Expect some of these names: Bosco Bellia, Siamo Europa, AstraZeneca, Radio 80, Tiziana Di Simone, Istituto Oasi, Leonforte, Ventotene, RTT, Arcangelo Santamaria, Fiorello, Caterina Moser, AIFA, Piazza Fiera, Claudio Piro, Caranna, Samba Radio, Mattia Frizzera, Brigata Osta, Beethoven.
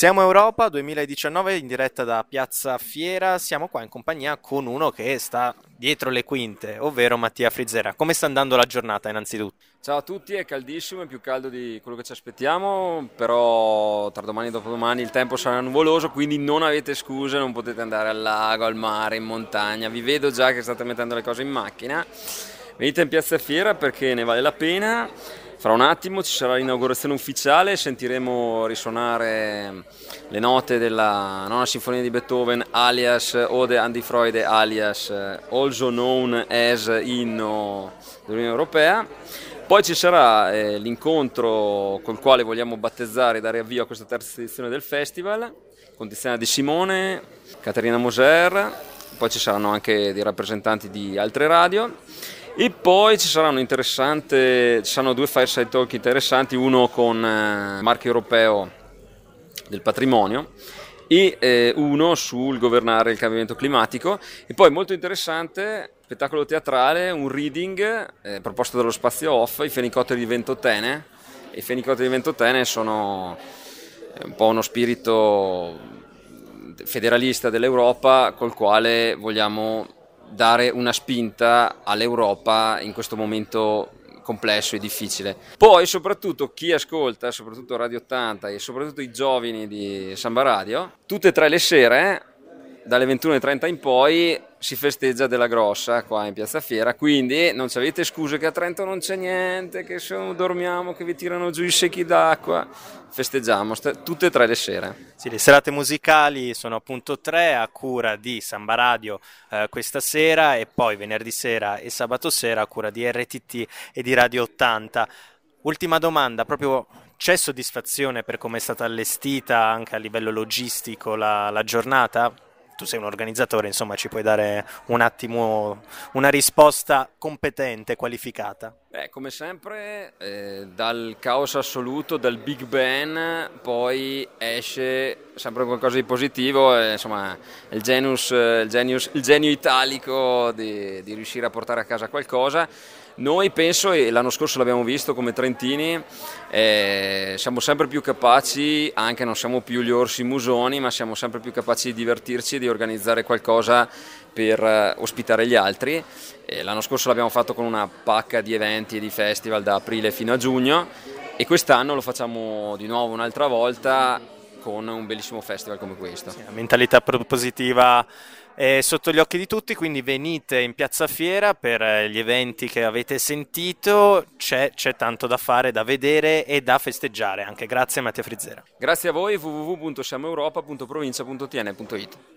Siamo Europa 2019 in diretta da Piazza Fiera, siamo qua in compagnia con uno che sta dietro le quinte, ovvero Mattia Frizzera. Come sta andando la giornata innanzitutto? Ciao a tutti, è caldissimo, è più caldo di quello che ci aspettiamo, però tra domani e dopodomani il tempo sarà nuvoloso, quindi non avete scuse, non potete andare al lago, al mare, in montagna. Vi vedo già che state mettendo le cose in macchina, venite in Piazza Fiera perché ne vale la pena. Fra un attimo ci sarà l'inaugurazione ufficiale, sentiremo risuonare le note della nona sinfonia di Beethoven alias Ode an die Freude alias also known as inno dell'Unione Europea. Poi ci sarà l'incontro col quale vogliamo battezzare e dare avvio a questa terza edizione del festival con Tiziana Di Simone, Caterina Moser, poi ci saranno anche dei rappresentanti di altre radio. E poi ci saranno due fireside talk interessanti, uno con marchio europeo del patrimonio e uno sul governare il cambiamento climatico. E poi molto interessante, spettacolo teatrale, un reading proposto dallo Spazio Off, i fenicotteri di Ventotene. I fenicotteri di Ventotene sono un po' uno spirito federalista dell'Europa col quale vogliamo dare una spinta all'Europa in questo momento complesso e difficile. Poi soprattutto chi ascolta, soprattutto Radio 80 e soprattutto i giovani di Samba Radio, tutte e tre le sere, dalle 21.30 in poi, si festeggia della grossa qua in Piazza Fiera, quindi non ci avete scuse che a Trento non c'è niente, che se non dormiamo, che vi tirano giù i secchi d'acqua. Festeggiamo tutte e tre le sere. Sì, le serate musicali sono appunto tre a cura di Samba Radio questa sera e poi venerdì sera e sabato sera a cura di RTT e di Radio 80. Ultima domanda, proprio c'è soddisfazione per come è stata allestita anche a livello logistico la giornata? Tu sei un organizzatore, insomma, ci puoi dare un attimo una risposta competente, qualificata? Beh, come sempre, dal caos assoluto, dal Big Bang, poi esce sempre qualcosa di positivo, insomma, il genio italico di riuscire a portare a casa qualcosa. Noi penso, e l'anno scorso l'abbiamo visto come trentini, siamo sempre più capaci, anche non siamo più gli orsi musoni, ma siamo sempre più capaci di divertirci e di organizzare qualcosa per ospitare gli altri. L'anno scorso l'abbiamo fatto con una pacca di eventi e di festival da aprile fino a giugno e quest'anno lo facciamo di nuovo un'altra volta con un bellissimo festival come questo. Sì, la mentalità propositiva è sotto gli occhi di tutti, quindi venite in Piazza Fiera per gli eventi che avete sentito, c'è tanto da fare, da vedere e da festeggiare anche. Grazie Mattia Frizzera. Grazie a voi, www.siamoeuropa.provincia.tn.it.